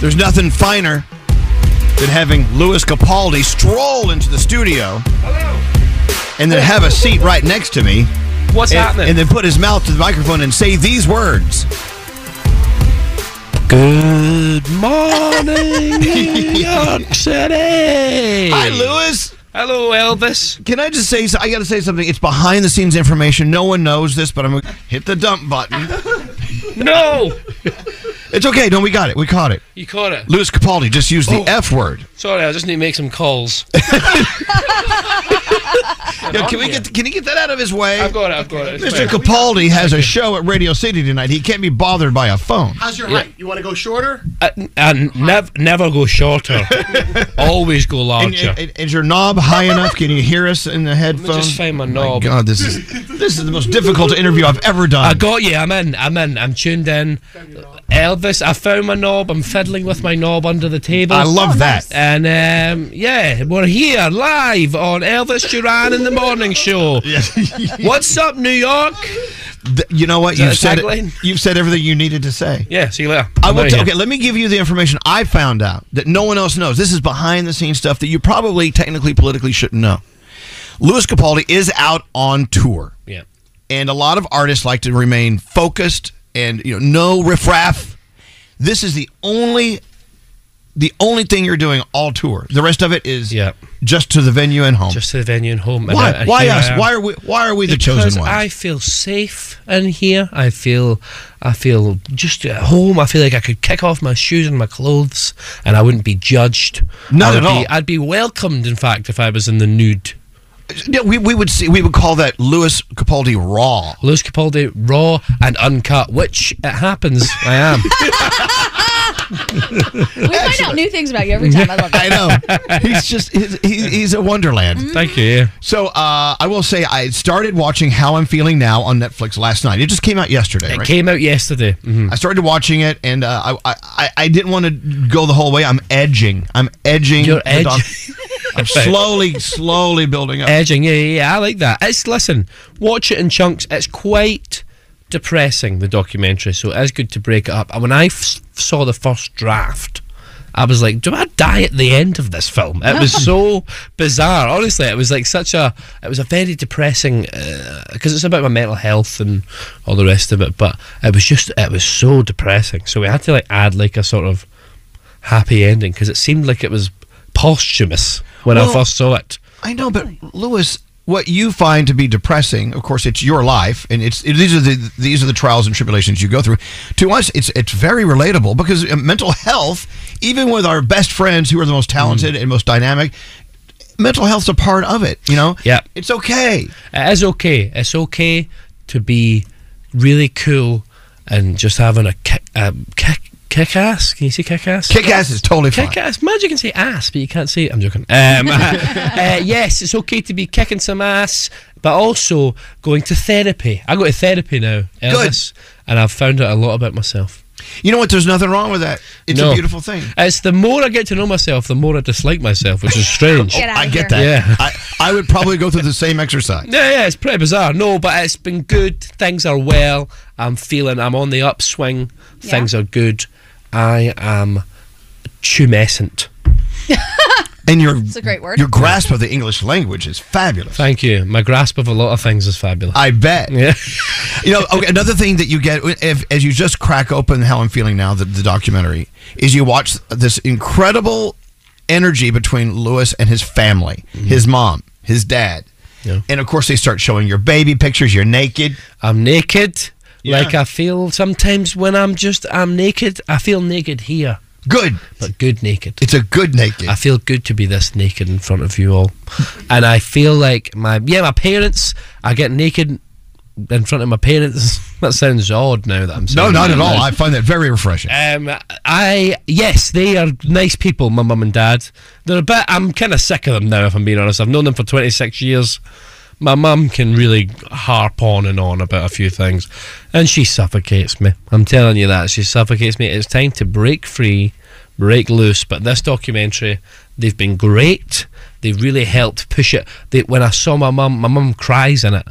There's nothing finer than having Lewis Capaldi stroll into the studio and then have a seat right next to me. What's happening? And then put his mouth to the microphone and say these words. Good morning, New York City. Hi, Lewis. Hello, Elvis. Can I just say, I got to say something. It's behind-the-scenes information. No one knows this, but I'm going to hit the dump button. No! It's okay. No, we got it. We caught it. You caught it. Lewis Capaldi just used the F word. Sorry, I just need to make some calls. Yo, can he get that out of his way? I've got it. Mr. Capaldi has a show at Radio City tonight. He can't be bothered by a phone. How's your height? You want to go shorter? Never go shorter. Always go larger. Is your knob high enough? Can you hear us in the headphones? Let me just find my knob. Oh my God, this is the most difficult interview I've ever done. I got you. I'm in. I'm tuned in. Elvis, I found my knob. I'm fiddling with my knob under the table. I love that. And we're here live on Elvis Duran in the Morning Show. What's up, New York? You know what? You've said everything you needed to say. Yeah, see you later. Okay, let me give you the information I found out that no one else knows. This is behind-the-scenes stuff that you probably technically, politically shouldn't know. Lewis Capaldi is out on tour. Yeah. And a lot of artists like to remain focused and, no riffraff. This is the only thing you're doing all tour. The rest of it is just to the venue and home. Just to the venue and home. Why? And why us? Why are we the chosen ones? I feel safe in here. I feel just at home. I feel like I could kick off my shoes and my clothes, and I wouldn't be judged. Not at all. I'd be welcomed. In fact, if I was in the nude. Yeah, we would call that Lewis Capaldi raw. Lewis Capaldi raw and uncut, which it happens I am. We find out new things about you every time. I love that. I know. He's a wonderland. Mm-hmm. Thank you. Yeah. So I will say I started watching How I'm Feeling Now on Netflix last night. It just came out yesterday. Mm-hmm. I started watching it, and I didn't want to go the whole way. I'm edging. You're edging. I'm slowly building up. Edging, yeah, I like that. Watch it in chunks. It's quite depressing, the documentary, so it is good to break it up. And when I saw the first draft, I was like, do I die at the end of this film? It was so bizarre. Honestly, it was like it was a very depressing, because it's about my mental health and all the rest of it, but it was so depressing. So we had to add a sort of happy ending, because it seemed like it was posthumous when I first saw it. I know, but Lewis, what you find to be depressing, of course, it's your life, and these are the trials and tribulations you go through. To us, it's very relatable, because mental health, even with our best friends who are the most talented and most dynamic, mental health's a part of it. You know, yeah, it's okay. It is okay. It's okay to be really cool and just having a kick ass. Can you say kick ass? Kick ass is totally fine. Kick ass. Imagine you can say ass, but you can't say it. I'm joking. Yes, it's okay to be kicking some ass, but also going to therapy. I go to therapy now, Elvis, and I've found out a lot about myself. You know what? There's nothing wrong with that. It's a beautiful thing. It's the more I get to know myself, the more I dislike myself, which is strange. I get that. Yeah. I would probably go through the same exercise. Yeah, it's pretty bizarre. No, but it's been good. Things are well. I'm on the upswing. Yeah. Things are good. I am tumescent. And it's a great word. Your grasp of the English language is fabulous. Thank you. My grasp of a lot of things is fabulous. I bet. Yeah. Another thing that you get as you just crack open How I'm Feeling Now, the documentary, is you watch this incredible energy between Lewis and his family, his mom, his dad. Yeah. And of course, they start showing your baby pictures. You're naked. I'm naked. Yeah. I feel sometimes when I'm naked. I feel naked here. Good. But good naked. It's a good naked. I feel good to be this naked in front of you all. And I feel like my parents, I get naked in front of my parents. That sounds odd now that I'm saying. No, not at all. I find that very refreshing. Yes, they are nice people, my mum and dad. They're I'm kind of sick of them now, if I'm being honest. I've known them for 26 years. My mum can really harp on and on about a few things, and she suffocates me. I'm telling you that. She suffocates me. It's time to break free, break loose. But this documentary, they've been great. They really helped push it. When I saw my mum cries in it,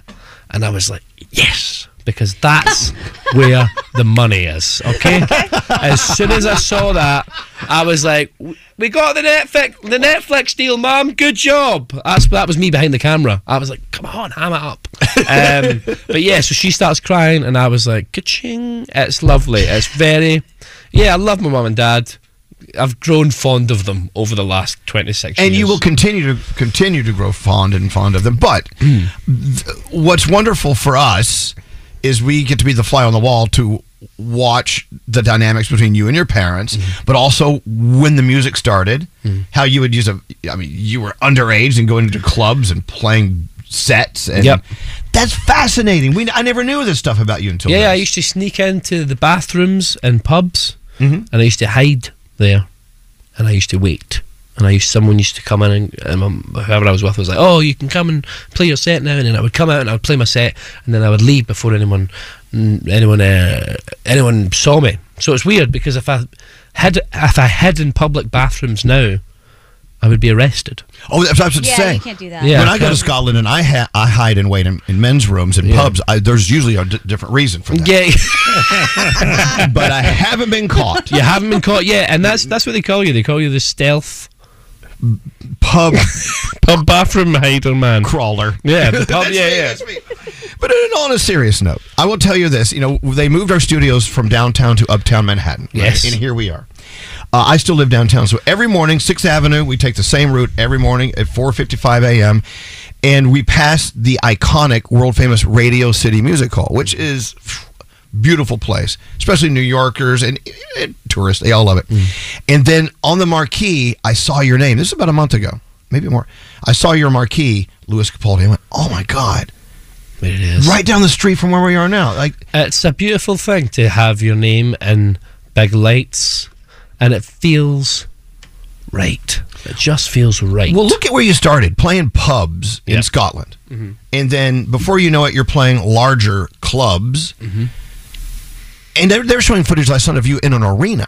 and I was like, yes, because that's where the money is, okay? As soon as I saw that, I was like, we got the Netflix deal, Mum. Good job. That was me behind the camera. I was like, come on, ham it up. But yeah, so she starts crying, and I was like, ka-ching. It's lovely. It's very... Yeah, I love my mum and dad. I've grown fond of them over the last 26 years. And you will continue to grow fond of them. But what's wonderful for us is we get to be the fly on the wall to watch the dynamics between you and your parents, but also when the music started, how you would use you were underage and going into clubs and playing sets. And that's fascinating. I never knew this stuff about you until now. Yeah, I used to sneak into the bathrooms and pubs, and I used to hide there, and I used to wait. And someone used to come in, and whoever I was with was like, oh, you can come and play your set now. And then I would come out and I would play my set, and then I would leave before anyone saw me. So it's weird, because if I hid in public bathrooms now, I would be arrested. Oh, that's what I was saying. You can't do that. Yeah, when I go to Scotland and I hide and wait in men's rooms and pubs, there's usually a different reason for that. Yeah. But I haven't been caught. You haven't been caught yet, and that's what they call you. They call you the stealth pub bathroom hider man crawler. Yeah, the pub. That's me. But on a serious note, I will tell you this: they moved our studios from downtown to uptown Manhattan. Right? Yes, and here we are. I still live downtown, so every morning, 6th Avenue, we take the same route every morning at 4:55 a.m. and we pass the iconic, world famous Radio City Music Hall, which is beautiful place, especially New Yorkers and tourists. They all love it. And then on the marquee, I saw your name. This is about a month ago, maybe more. I saw your marquee, Lewis Capaldi. I went, oh my God. It is. Right down the street from where we are now. It's a beautiful thing to have your name in big lights, and it feels right. It just feels right. Well, look at where you started, playing pubs in Scotland. And then before you know it, you're playing larger clubs. And they were showing footage last night of you in an arena.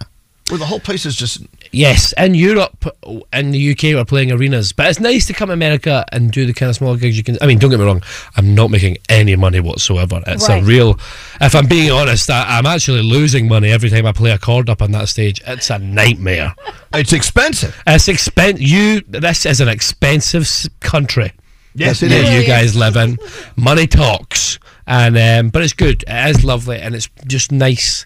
Well, the whole place is just... Yes, in Europe and the UK we're playing arenas, but it's nice to come to America and do the kind of small gigs you can... I mean, don't get me wrong, I'm not making any money whatsoever. It's right. a real... If I'm being honest, I'm actually losing money every time I play a chord up on that stage. It's a nightmare. It's expensive. It's expensive. This is an expensive country. Yes, it is. You guys live in. Money talks. And but it's good. It is lovely, and it's just nice...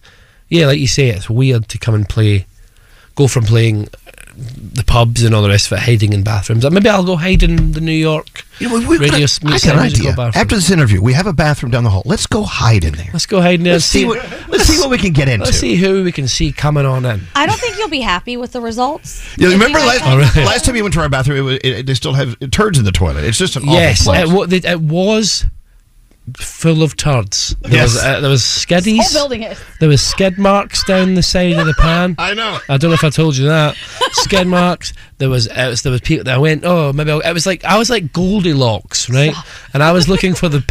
Yeah, like you say, it's weird to come and play, go from playing the pubs and all the rest of it, hiding in bathrooms. Maybe I'll go hide in the New York radio. I got an idea. After this interview, we have a bathroom down the hall. Let's go hide in there. Let's go hide in there. Let's see what we can get into. Let's see who we can see coming on in. I don't think you'll be happy with the results. Yeah, remember last time you went to our bathroom, they still have turds in the toilet. It's just an awful place. It was... full of turds. There was skiddies. There was skid marks down the side of the pan. I know. I don't know if I told you that. Skid marks. There was people that went, oh, maybe I'll, it was like I was like Goldilocks, right? And I was looking for the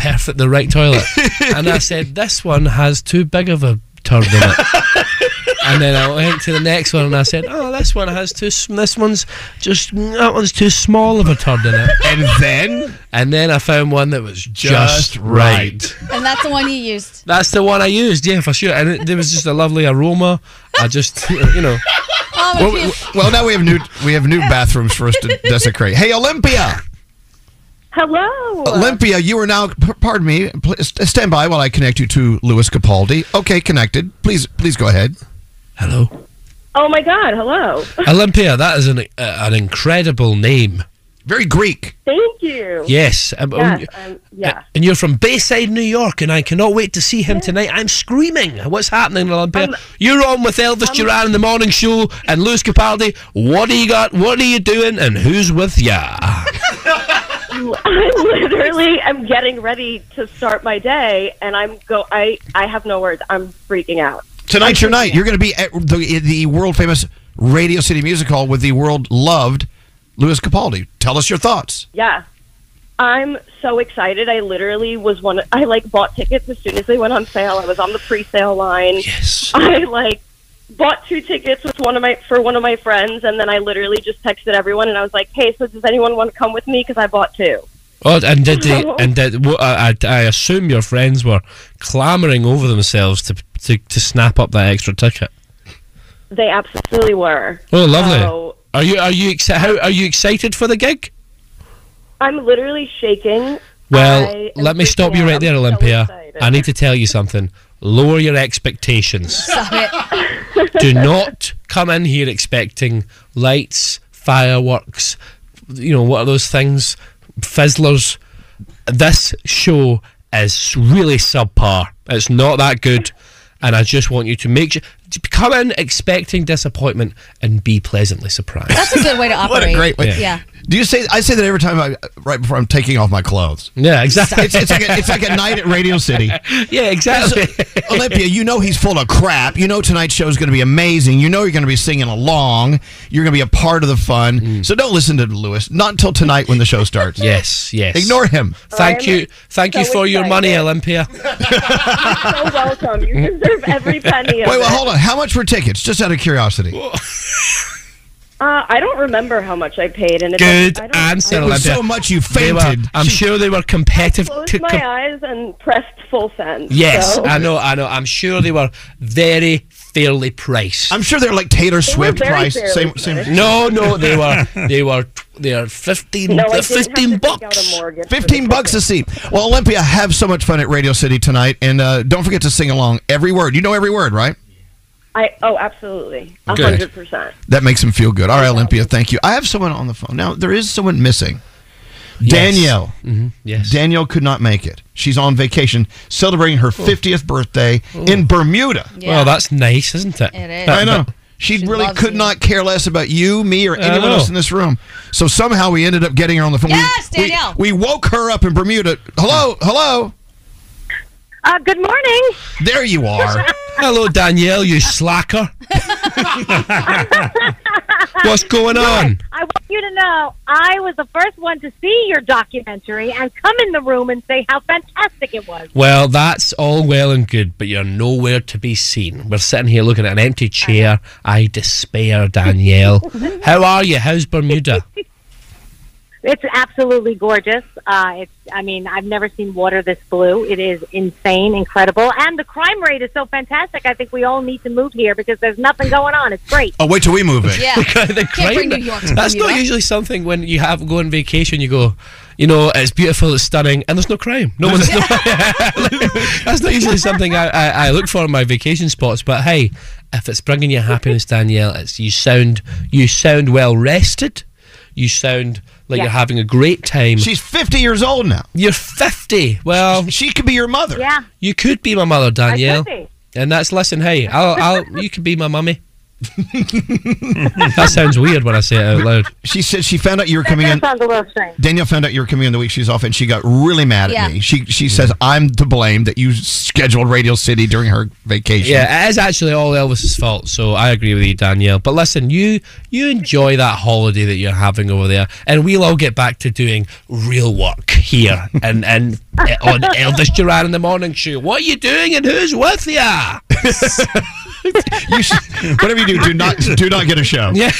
right toilet, and I said this one has too big of a turd in it. And then I went to the next one and I said, oh, this one has too... This one's just... That one's too small of a turd in it. And then I found one that was just right. And that's the one you used. That's the one I used, yeah, for sure. And there was just a lovely aroma. I just, you know... Oh, well, now we have new bathrooms for us to desecrate. Hey, Olympia! Hello! Olympia, you are now... Pardon me. Stand by while I connect you to Lewis Capaldi. Okay, connected. Please go ahead. Hello. Oh my God! Hello, Olympia. That is an incredible name. Very Greek. Thank you. Yes. And you're from Bayside, New York, and I cannot wait to see him tonight. I'm screaming. What's happening, Olympia? You're on with Elvis Duran in the morning show and Lewis Capaldi. What do you got? What are you doing? And who's with ya? I'm getting ready to start my day, and I have no words. I'm freaking out. Tonight's your night. You're going to be at the world-famous Radio City Music Hall with the world-loved Lewis Capaldi. Tell us your thoughts. Yeah. I'm so excited. I literally was bought tickets as soon as they went on sale. I was on the pre-sale line. Yes. I, bought 2 tickets with one of my friends, and then I literally just texted everyone, and I was like, hey, so does anyone want to come with me? Because I bought 2. Oh, and did they? And did, well, I assume your friends were clamoring over themselves to snap up that extra ticket. They absolutely were. Oh, lovely! So, are you excited for the gig? I'm literally shaking. Well, let me stop you right there, Olympia. So I need to tell you something. Lower your expectations. Stop it. Do not come in here expecting lights, fireworks. You know what are those things? Fizzlers. This show is really subpar. It's not that good, and I just want you to make sure come in expecting disappointment and be pleasantly surprised. That's a good way to operate. What a great way. Yeah. Do you say? I say that every time right before I'm taking off my clothes. Yeah, exactly. It's like a night at Radio City. Yeah, exactly. So, Olympia, you know he's full of crap. You know tonight's show is going to be amazing. You know you're going to be singing along. You're going to be a part of the fun. So don't listen to Lewis. Not until tonight when the show starts. Yes. Ignore him. Thank you for your money, Olympia. You're so welcome. You deserve every penny of it. Well, hold on. How much were tickets? Just out of curiosity. I don't remember how much I paid. And good answer, Olympia. So much you fainted. I'm sure they were competitive. I closed my eyes and pressed full send. Yes, so. I know. I'm sure they were very fairly priced. I'm sure they're like Taylor Swift price. Same. No, they are 15. No, $15. $15 a seat. Well, Olympia, have so much fun at Radio City tonight, and don't forget to sing along every word. You know every word, right? Absolutely. 100%. That makes him feel good. All right, Olympia, thank you. I have someone on the phone. Now, there is someone missing. Yes. Danielle. Mm-hmm. Yes. Danielle could not make it. She's on vacation celebrating her 50th birthday in Bermuda. Yeah. Well, that's nice, isn't it? It is. I know. She really could not care less about you, me, or anyone else in this room. So somehow we ended up getting her on the phone. Yes, Danielle. We woke her up in Bermuda. Hello. Good morning. There you are. Hello, Danielle, you slacker. What's going on? I want you to know I was the first one to see your documentary and come in the room and say how fantastic it was. Well, that's all well and good, but you're nowhere to be seen. We're sitting here looking at an empty chair. I despair, Danielle. How are you? How's Bermuda? It's absolutely gorgeous. I mean, I've never seen water this blue. It is insane, incredible. And the crime rate is so fantastic. I think we all need to move here because there's nothing going on. It's great. Oh, wait till we move in. Yeah. That's not usually something when you have go on vacation, you go, you know, it's beautiful, it's stunning, and there's no crime. No one's no That's not usually something I look for in my vacation spots, but hey, if it's bringing you happiness, Danielle, it's you sound well rested. You sound like you're having a great time. She's 50 years old now. You're 50. Well, she could be your mother. Yeah. You could be my mother, Danielle. I could be. And that's, listen, hey, you could be my mummy. That sounds weird when I say it out loud. She said she found out you were coming in. That sounds a little strange. Danielle found out you were coming in the week she's off, and she got really mad at me. She says I'm to blame that you scheduled Radio City during her vacation. Yeah, it is actually all Elvis's fault. So I agree with you, Danielle. But listen, you enjoy that holiday that you're having over there, and we'll all get back to doing real work here and on Elvis Duran in the morning show. What are you doing, and who's with ya? Whatever you do not get a show. Yeah.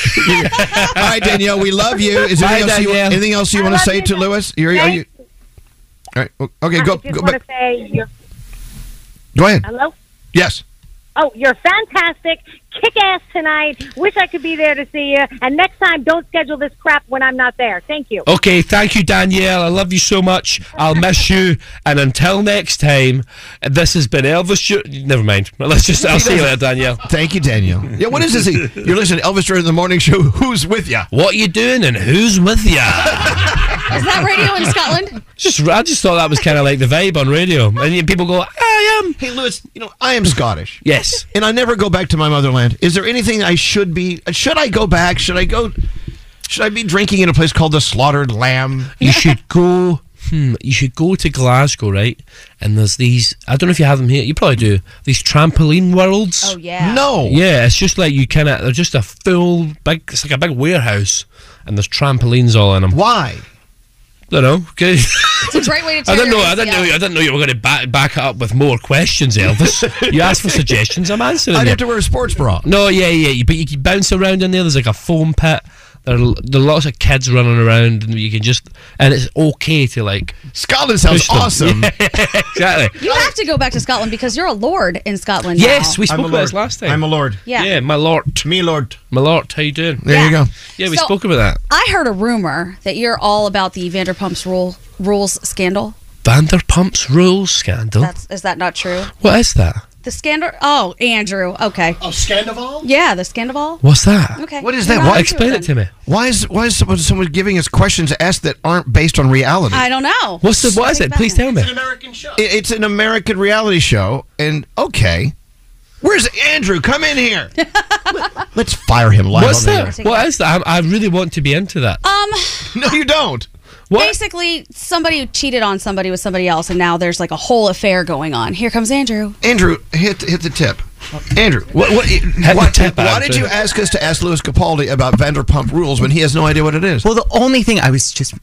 All right, Danielle, we love you. Is there anything else you want to say to Lewis? Are you? All right. Okay, go back. Go ahead. Hello? Yes. Oh, you're fantastic. Kick ass tonight. Wish I could be there to see you. And next time, don't schedule this crap when I'm not there. Thank you. Okay, thank you, Danielle. I love you so much. I'll miss you. And until next time, this has been Elvis Duran. Never mind. I'll see you later, Danielle. Thank you, Danielle. Yeah, what is this? You're listening to Elvis Duran in the morning show. Who's with ya? What you doing and who's with ya? Is that radio in Scotland? I just thought that was kind of like the vibe on radio. And people go, I am. Hey, Lewis, I am Scottish. Yes. And I never go back to my motherland. Is there anything I should be? Should I go back? Should I be drinking in a place called the Slaughtered Lamb? You should go. You should go to Glasgow, right? And there's these. I don't know if you have them here. You probably do. These trampoline worlds. Oh yeah. No. Yeah, it's just like you kind of. They're just a full big. It's like a big warehouse, and there's trampolines all in them. Why? I don't know. Okay. It's a great way to. I didn't know you were going to back it up with more questions, Elvis. You asked for suggestions. I'm answering. I'd have to wear a sports bra. No, yeah, but you can bounce around in there. There's like a foam pit. There are lots of kids running around, and you can just. And it's okay to like. Scotland sounds awesome. Yeah, exactly. You have to go back to Scotland because you're a lord in Scotland. Yes, now. We spoke about this last time. I'm a lord. Yeah. Yeah, my lord. Me lord. My lord, how you doing? There you go. Yeah, we spoke about that. I heard a rumor that you're all about the Vanderpump's Rules scandal. Vanderpump's Rules scandal? Is that not true? What is that? The scandal. Oh, Andrew. Okay. Oh, Scandival? Yeah, the Scandival. What's that? Okay. What is that? Why? Explain it to me. Why is someone giving us questions asked that aren't based on reality? I don't know. What is it? Please tell me. It's an American show. It's an American reality show, and okay. Where's Andrew? Come in here. Let's fire him live. What's that? What is that? I really want to be into that. No, you don't. What? Basically, somebody cheated on somebody with somebody else, and now there's like a whole affair going on. Here comes Andrew. Andrew, hit the tip. Andrew, why did you ask us to ask Lewis Capaldi about Vanderpump Rules when he has no idea what it is? Well, the only thing I was just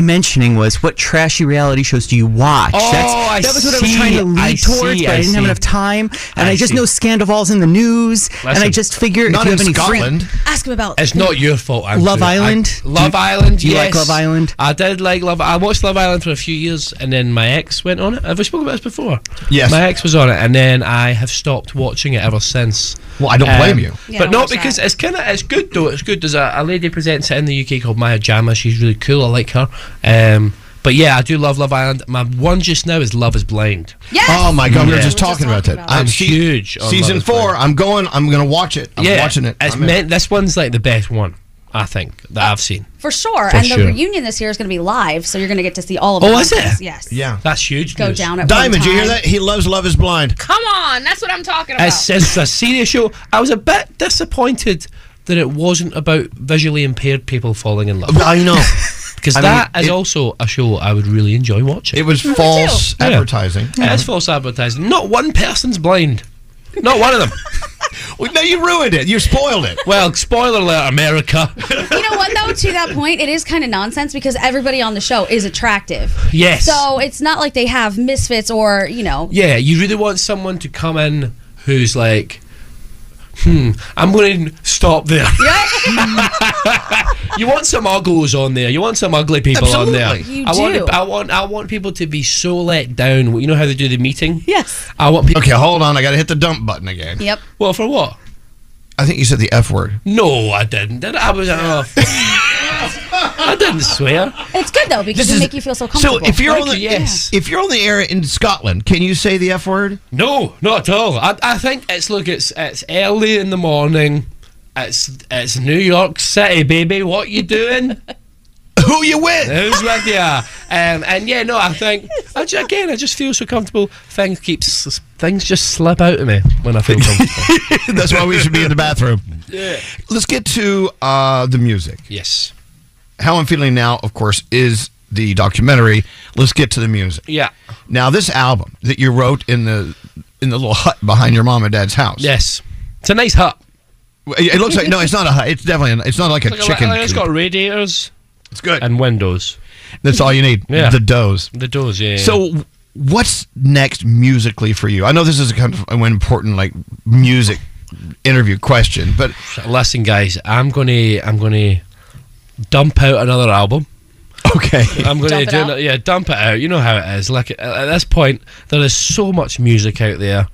mentioning was, what trashy reality shows do you watch? Oh, that was what I was trying to lead towards, but I didn't have enough time. And I just know Scandival's in the news, and I just figure if you have any friends, ask him about. It's not your fault. Love Island. Love Island. You like Love Island? I did like Love. I watched Love Island for a few years, and then my ex went on it. Have we spoken about this before? Yes. My ex was on it, and then I have stopped watching it ever since. Well, I don't blame you, yeah, but not because that. It's kind of good though. It's good. There's a lady presents it in the UK called Maya Jama. She's really cool. I like her. But yeah, I do love Love Island. My one just now is Love is Blind. Yes! Oh my God, we were just talking about that. I'm huge. Season 4. I'm going to watch it. I'm watching it. This one's like the best one, I think, that I've seen. For sure. The reunion this year is going to be live, so you're going to get to see all of them. Oh, is it? Yes. Yeah. That's huge. Go down at Diamond, you hear that? He loves Love is Blind. Come on. That's what I'm talking about. It's a serious show. I was a bit disappointed that it wasn't about visually impaired people falling in love. I know. Because that is also a show I would really enjoy watching. It was false advertising. Yeah. It is false advertising. Not one person's blind. Not one of them. No, you ruined it. You spoiled it. Well, spoiler alert, America. You know what, though? To that point, it is kind of nonsense because everybody on the show is attractive. Yes. So it's not like they have misfits or, you know. Yeah, you really want someone to come in who's like, I'm going to stop there. You want some uggles on there. You want some ugly people on there. I want people to be so let down. You know how they do the meeting? Yes. I want people. Okay, hold on. I got to hit the dump button again. Yep. Well, for what? I think you said the F word. No, I didn't. I was I didn't swear. It's good though because it make you feel so comfortable. So if you're on the if you're on the air in Scotland, can you say the F word? No, not at all. I think it's it's early in the morning. It's New York City, baby. What you doing? Who you with? Who's with you? And yeah, no, I think I just feel so comfortable. Things just slip out of me when I feel comfortable. That's why we should be in the bathroom. Yeah. Let's get to the music. Yes. How I'm Feeling Now, of course, is the documentary. Let's get to the music. Yeah. Now, this album that you wrote in the little hut behind your mom and dad's house. Yes. It's a nice hut. It looks like it's not a hut. It's definitely it's not like a chicken. It's got radiators. It's good. And windows. That's all you need. Yeah. The doughs. Yeah. So, what's next musically for you? I know this is kind of an important music interview question, but listen, guys, I'm gonna dump out another album. Okay. I'm going to do it. Yeah, dump it out. You know how it is. Like at this point, there is so much music out there.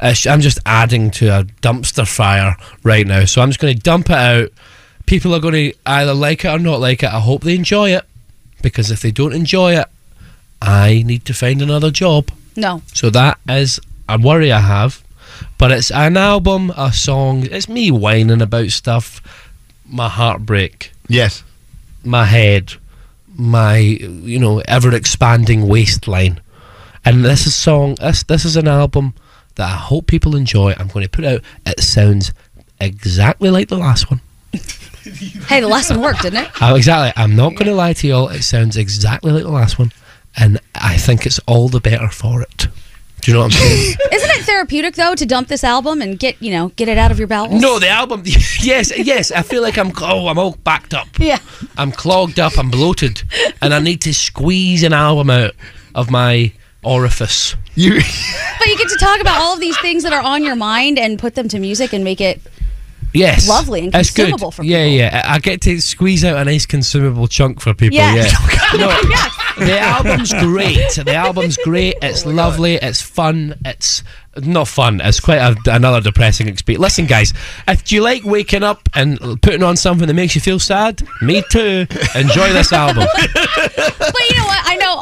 I'm just adding to a dumpster fire right now. So I'm just going to dump it out. People are going to either like it or not like it. I hope they enjoy it, because if they don't enjoy it, I need to find another job. No. So that is a worry I have. But it's an album, a song. It's me whining about stuff. My heartbreak. Yes. My head, my ever expanding waistline, and this is song. This is an album that I hope people enjoy. I'm going to put out. It sounds exactly like the last one. Hey, the last one worked, didn't it? Exactly. I'm not going to lie to y'all. It sounds exactly like the last one, and I think it's all the better for it. Do you know what I'm saying? Isn't it therapeutic though to dump this album and get it out of your bowels? No, the album. Yes. I feel like I'm all backed up. Yeah. I'm clogged up. I'm bloated, and I need to squeeze an album out of my orifice. But you get to talk about all of these things that are on your mind and put them to music and make it. Yes. Lovely and consumable for people. Yeah. I get to squeeze out a nice consumable chunk for people. Yes. Yeah. The album's great. It's lovely. It's fun. It's not fun. It's quite another depressing experience. Listen, guys, if you like waking up and putting on something that makes you feel sad, me too. Enjoy this album. But you know what? I know,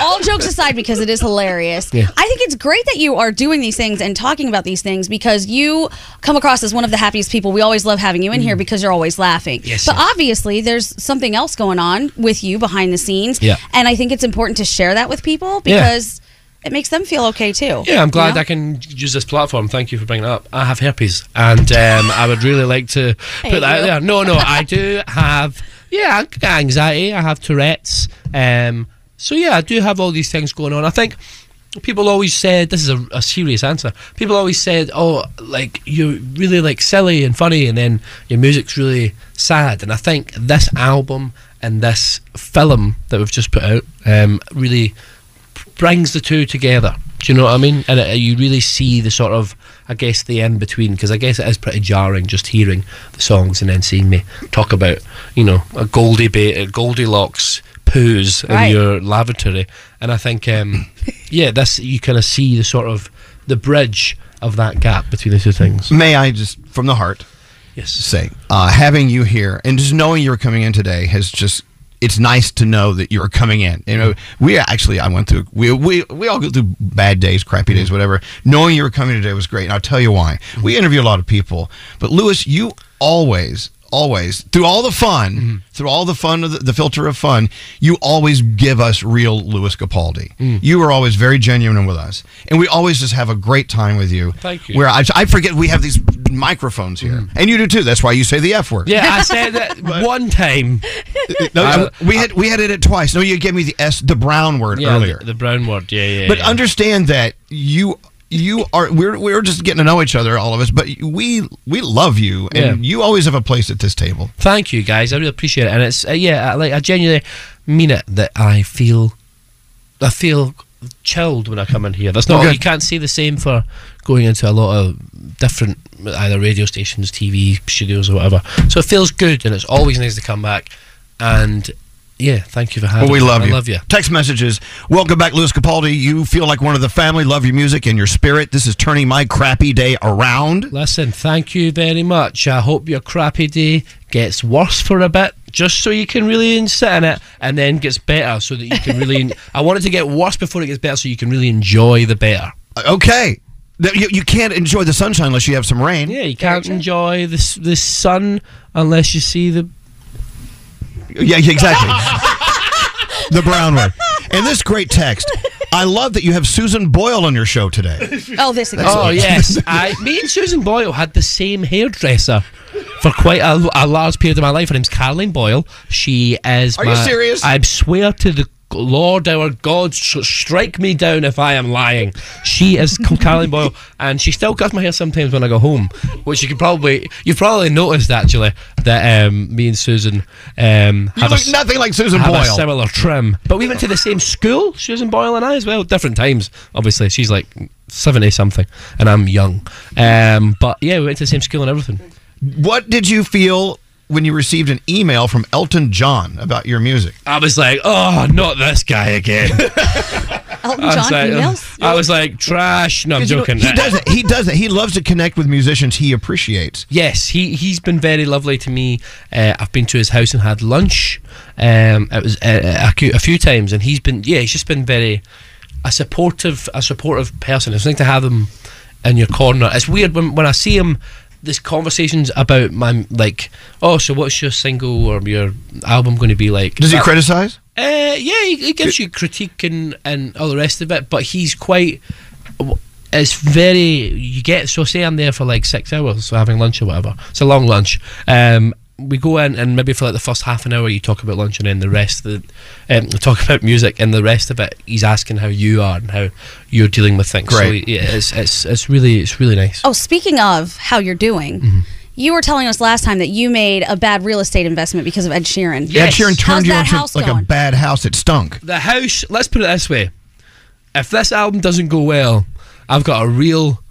all jokes aside, because it is hilarious. Yeah. I think it's great that you are doing these things and talking about these things, because you come across as one of the happiest people. We always love having you in here because you're always laughing. Yes, but obviously, there's something else going on with you behind the scenes. Yeah. And I think it's important to share that with people because... Yeah. It makes them feel okay too. Yeah, I'm glad I can use this platform. Thank you for bringing it up. I have herpes, and I would really like to put that out there. No, I do have anxiety. I have Tourette's. So yeah, I do have all these things going on. I think people always said, this is a serious answer. People always said, "Oh, you're really silly and funny, and then your music's really sad." And I think this album and this film that we've just put out really brings the two together. Do you know what I mean? And you really see the sort of, I guess, the in between, because I guess it is pretty jarring just hearing the songs and then seeing me talk about, a Goldilocks poos in your lavatory. And I think, you kind of see the sort of the bridge of that gap between the two things. May I just, from the heart, say, having you here and just knowing you're coming in today has just. It's nice to know that you're coming in. We all go through bad days, crappy days, whatever. Knowing you were coming today was great, and I'll tell you why. We interview a lot of people, but Lewis, you always, through all the fun, through all the fun of the filter of fun, you always give us real Lewis Capaldi. You are always very genuine with us, and we always just have a great time with you. Thank you. Where I forget we have these microphones here, and you do too. That's why you say the F word. Yeah, I said that one time. We had it twice. No, you gave me the brown word earlier. The brown word. Yeah. But understand that you. you are we're just getting to know each other, all of us, but we love you, and you always have a place at this table. Thank you, guys. I really appreciate it, and it's I genuinely mean it that I feel chilled when I come in here. That's not you can't say the same for going into a lot of different either radio stations, TV studios, or whatever. So it feels good, and it's always nice to come back. And yeah, thank you for having me. Well, we love you. I love you. Text messages. Welcome back, Lewis Capaldi. You feel like one of the family. Love your music and your spirit. This is turning my crappy day around. Listen, thank you very much. I hope your crappy day gets worse for a bit, just so you can really sit in it, and then gets better so that you can really... I want it to get worse before it gets better so you can really enjoy the better. Okay. You can't enjoy the sunshine unless you have some rain. Yeah, you can't enjoy the sun unless you see the... Yeah, exactly. The brown one. And this great text. I love that you have Susan Boyle on your show today. Oh, this again. Oh, yes. Me and Susan Boyle had the same hairdresser for quite a large period of my life. Her name's Caroline Boyle. She is... Are you serious? I swear to the Lord our God, strike me down if I am lying. She is Caroline Boyle, and she still cuts my hair sometimes when I go home, which you've probably noticed actually that me and Susan nothing like Susan Boyle. A similar trim, but we went to the same school, Susan Boyle and I as well, different times obviously. She's like 70 something and I'm young, but yeah, we went to the same school and everything. What did you feel when you received an email from Elton John about your music? I was like, oh, not this guy again. Elton John emails? I was like, trash. No, I'm joking. He doesn't. He loves to connect with musicians he appreciates. Yes, he's been very lovely to me. I've been to his house and had lunch. It was a few times, and he's just been very a supportive person. It's nice to have him in your corner. It's weird when I see him. This conversations about my, like, oh, so what's your single or your album going to be like? Does he criticize? Yeah, he gives you critique and all the rest of it, but he's quite... It's very... You get... So say I'm there for like 6 hours, so having lunch or whatever. It's a long lunch. We go in and maybe for like the first half an hour you talk about lunch, and then the rest of the... talk about music, and the rest of it he's asking how you are and how you're dealing with things. Great. So yeah, it's really nice. Oh, speaking of how you're doing, you were telling us last time that you made a bad real estate investment because of Ed Sheeran. Yes. Ed Sheeran turned you into like a bad house. It stunk. The house, let's put it this way. If this album doesn't go well, I've got a real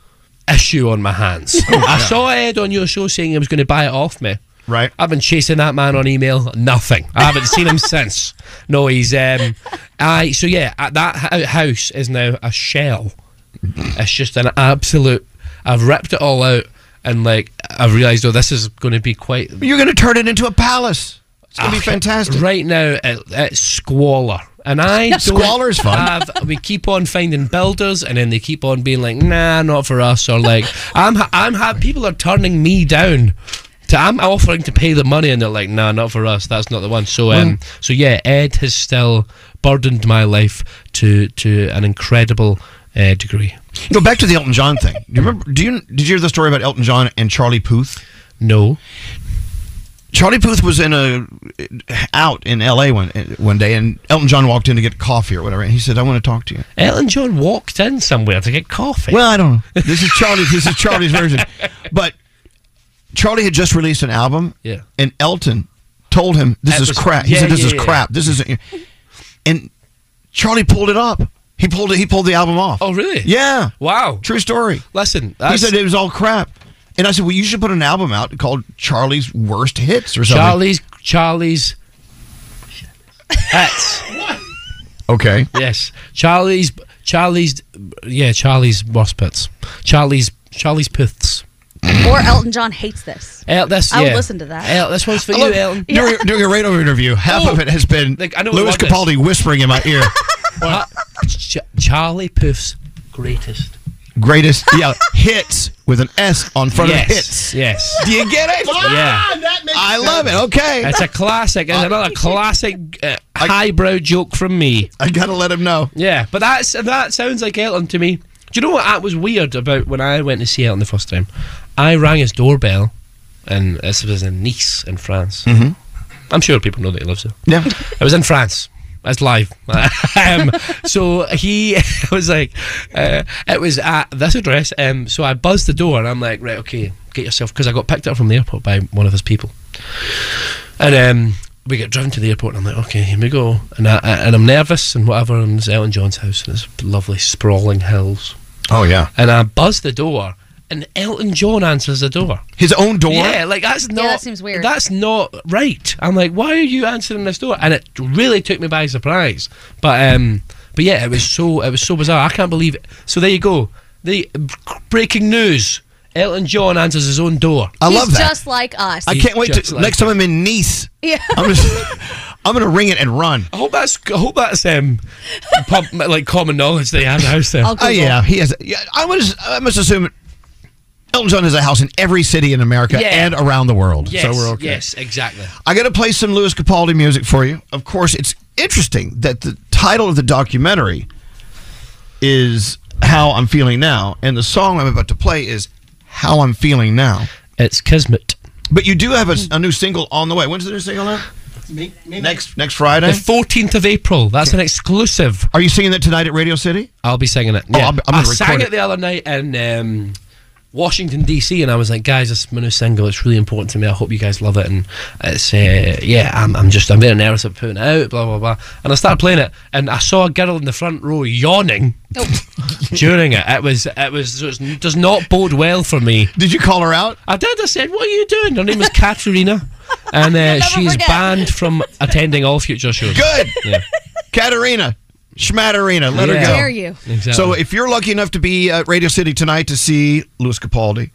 issue on my hands. I saw Ed on your show saying he was going to buy it off me. Right. I've been chasing that man on email. Nothing. I haven't seen him since. No, he's... So yeah, that house is now a shell. It's just an absolute... I've ripped it all out, and like I've realised, oh, this is going to be quite... You're going to turn it into a palace. It's going to be fantastic. Right now, it's squalor. And squalor's fun. We keep on finding builders, and then they keep on being like, nah, not for us, or like, people are turning me down. I'm offering to pay the money, and they're like, nah, not for us, that's not the one. So so yeah, Ed has still burdened my life to an incredible degree. You know, back to the Elton John thing. Did you hear the story about Elton John and Charlie Puth? No. Charlie Puth was out in LA one day, and Elton John walked in to get coffee or whatever, and he said, "I want to talk to you." Elton John walked in somewhere to get coffee. Well, I don't know. This is Charlie's version. But Charlie had just released an album, and Elton told him, this is crap. He said, this is crap. This isn't... And Charlie pulled it up. He pulled the album off. Oh, really? Yeah. Wow. True story. Listen, he said it was all crap. And I said, well, you should put an album out called Charlie's Worst Hits or something. Charlie's Hits. What? Okay. Yes. Charlie's Worst Hits. Charlie's Puths. Or Elton John hates this. I would listen to that. This one's for you, Elton. During a radio interview, half of it has been Lewis Capaldi whispering in my ear. Charlie Puth's greatest hits with an S on front of hits. Yes. Do you get it? That makes sense. Love it. Okay. It's a classic. It's another classic highbrow joke from me. I gotta let him know. Yeah, but that sounds like Elton to me. Do you know what that was weird about when I went to see Elton the first time? I rang his doorbell, and this was in Nice in France. I'm sure people know that he lives there. Yeah. I was in France. It's live. So he was like, it was at this address. So I buzzed the door and I'm like, right, okay, get yourself, because I got picked up from the airport by one of his people. And we get driven to the airport and I'm like, okay, here we go. And, I'm nervous and whatever. And it's Elton John's house and it's lovely sprawling hills. Oh, yeah. And I buzzed the door. And Elton John answers the door. His own door? Yeah, like that's not... Yeah, that seems weird. That's not right. I'm like, why are you answering this door? And it really took me by surprise. But yeah, it was so bizarre. I can't believe it. So there you go. The breaking news. Elton John answers his own door. I love that. He's just like us. I can't wait to... Next time I'm in Nice, yeah. I'm going to ring it and run. I hope that's like common knowledge that he has a house there. Oh, yeah. He has... Yeah, I must assume... Elton John has a house in every city in America and around the world. Yes, so we're okay. Yes, exactly. I got to play some Lewis Capaldi music for you. Of course, it's interesting that the title of the documentary is How I'm Feeling Now, and the song I'm about to play is How I'm Feeling Now. It's Kismet. But you do have a new single on the way. When's the new single now? Next Friday? The 14th of April. That's an exclusive. Are you singing that tonight at Radio City? I'll be singing it. Yeah. Oh, I sang it the other night and... Washington DC, and I was like, guys, this is my new single, it's really important to me, I hope you guys love it, and it's I'm very nervous about putting it out, blah blah blah, and I started playing it and I saw a girl in the front row yawning during it. It does not bode well for me. Did you call her out? I did. I said, what are you doing? Her name is Katerina and she's banned from attending all future shows. Good. Yeah. Katerina Schmatterina, let her go. How dare you. Exactly. So if you're lucky enough to be at Radio City tonight to see Lewis Capaldi,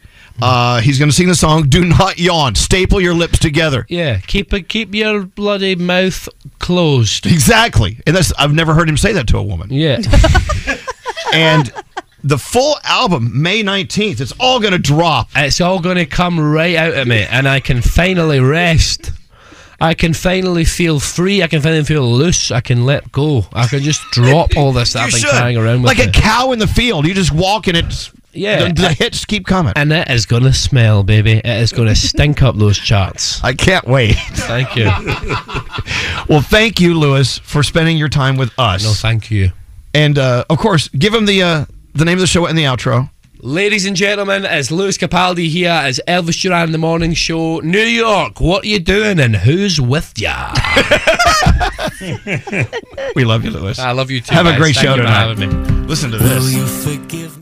he's going to sing the song Do Not Yawn. Staple your lips together. Yeah, keep your bloody mouth closed. Exactly. And I've never heard him say that to a woman. Yeah. And the full album, May 19th, it's all going to drop. It's all going to come right out of me, and I can finally rest. I can finally feel free. I can finally feel loose. I can let go. I can just drop all this that I've been carrying around with me. Like a cow in the field. You just walk and it's... Yeah. The hits keep coming. And it is going to smell, baby. It is going to stink up those charts. I can't wait. Thank you. Well, thank you, Lewis, for spending your time with us. No, thank you. And, of course, give him the name of the show and the outro. Ladies and gentlemen, it's Lewis Capaldi here, it's Elvis Duran, The Morning Show, New York, what are you doing and who's with ya? We love you, Lewis. I love you too. Have a great show tonight. Listen to this. Will you forgive me?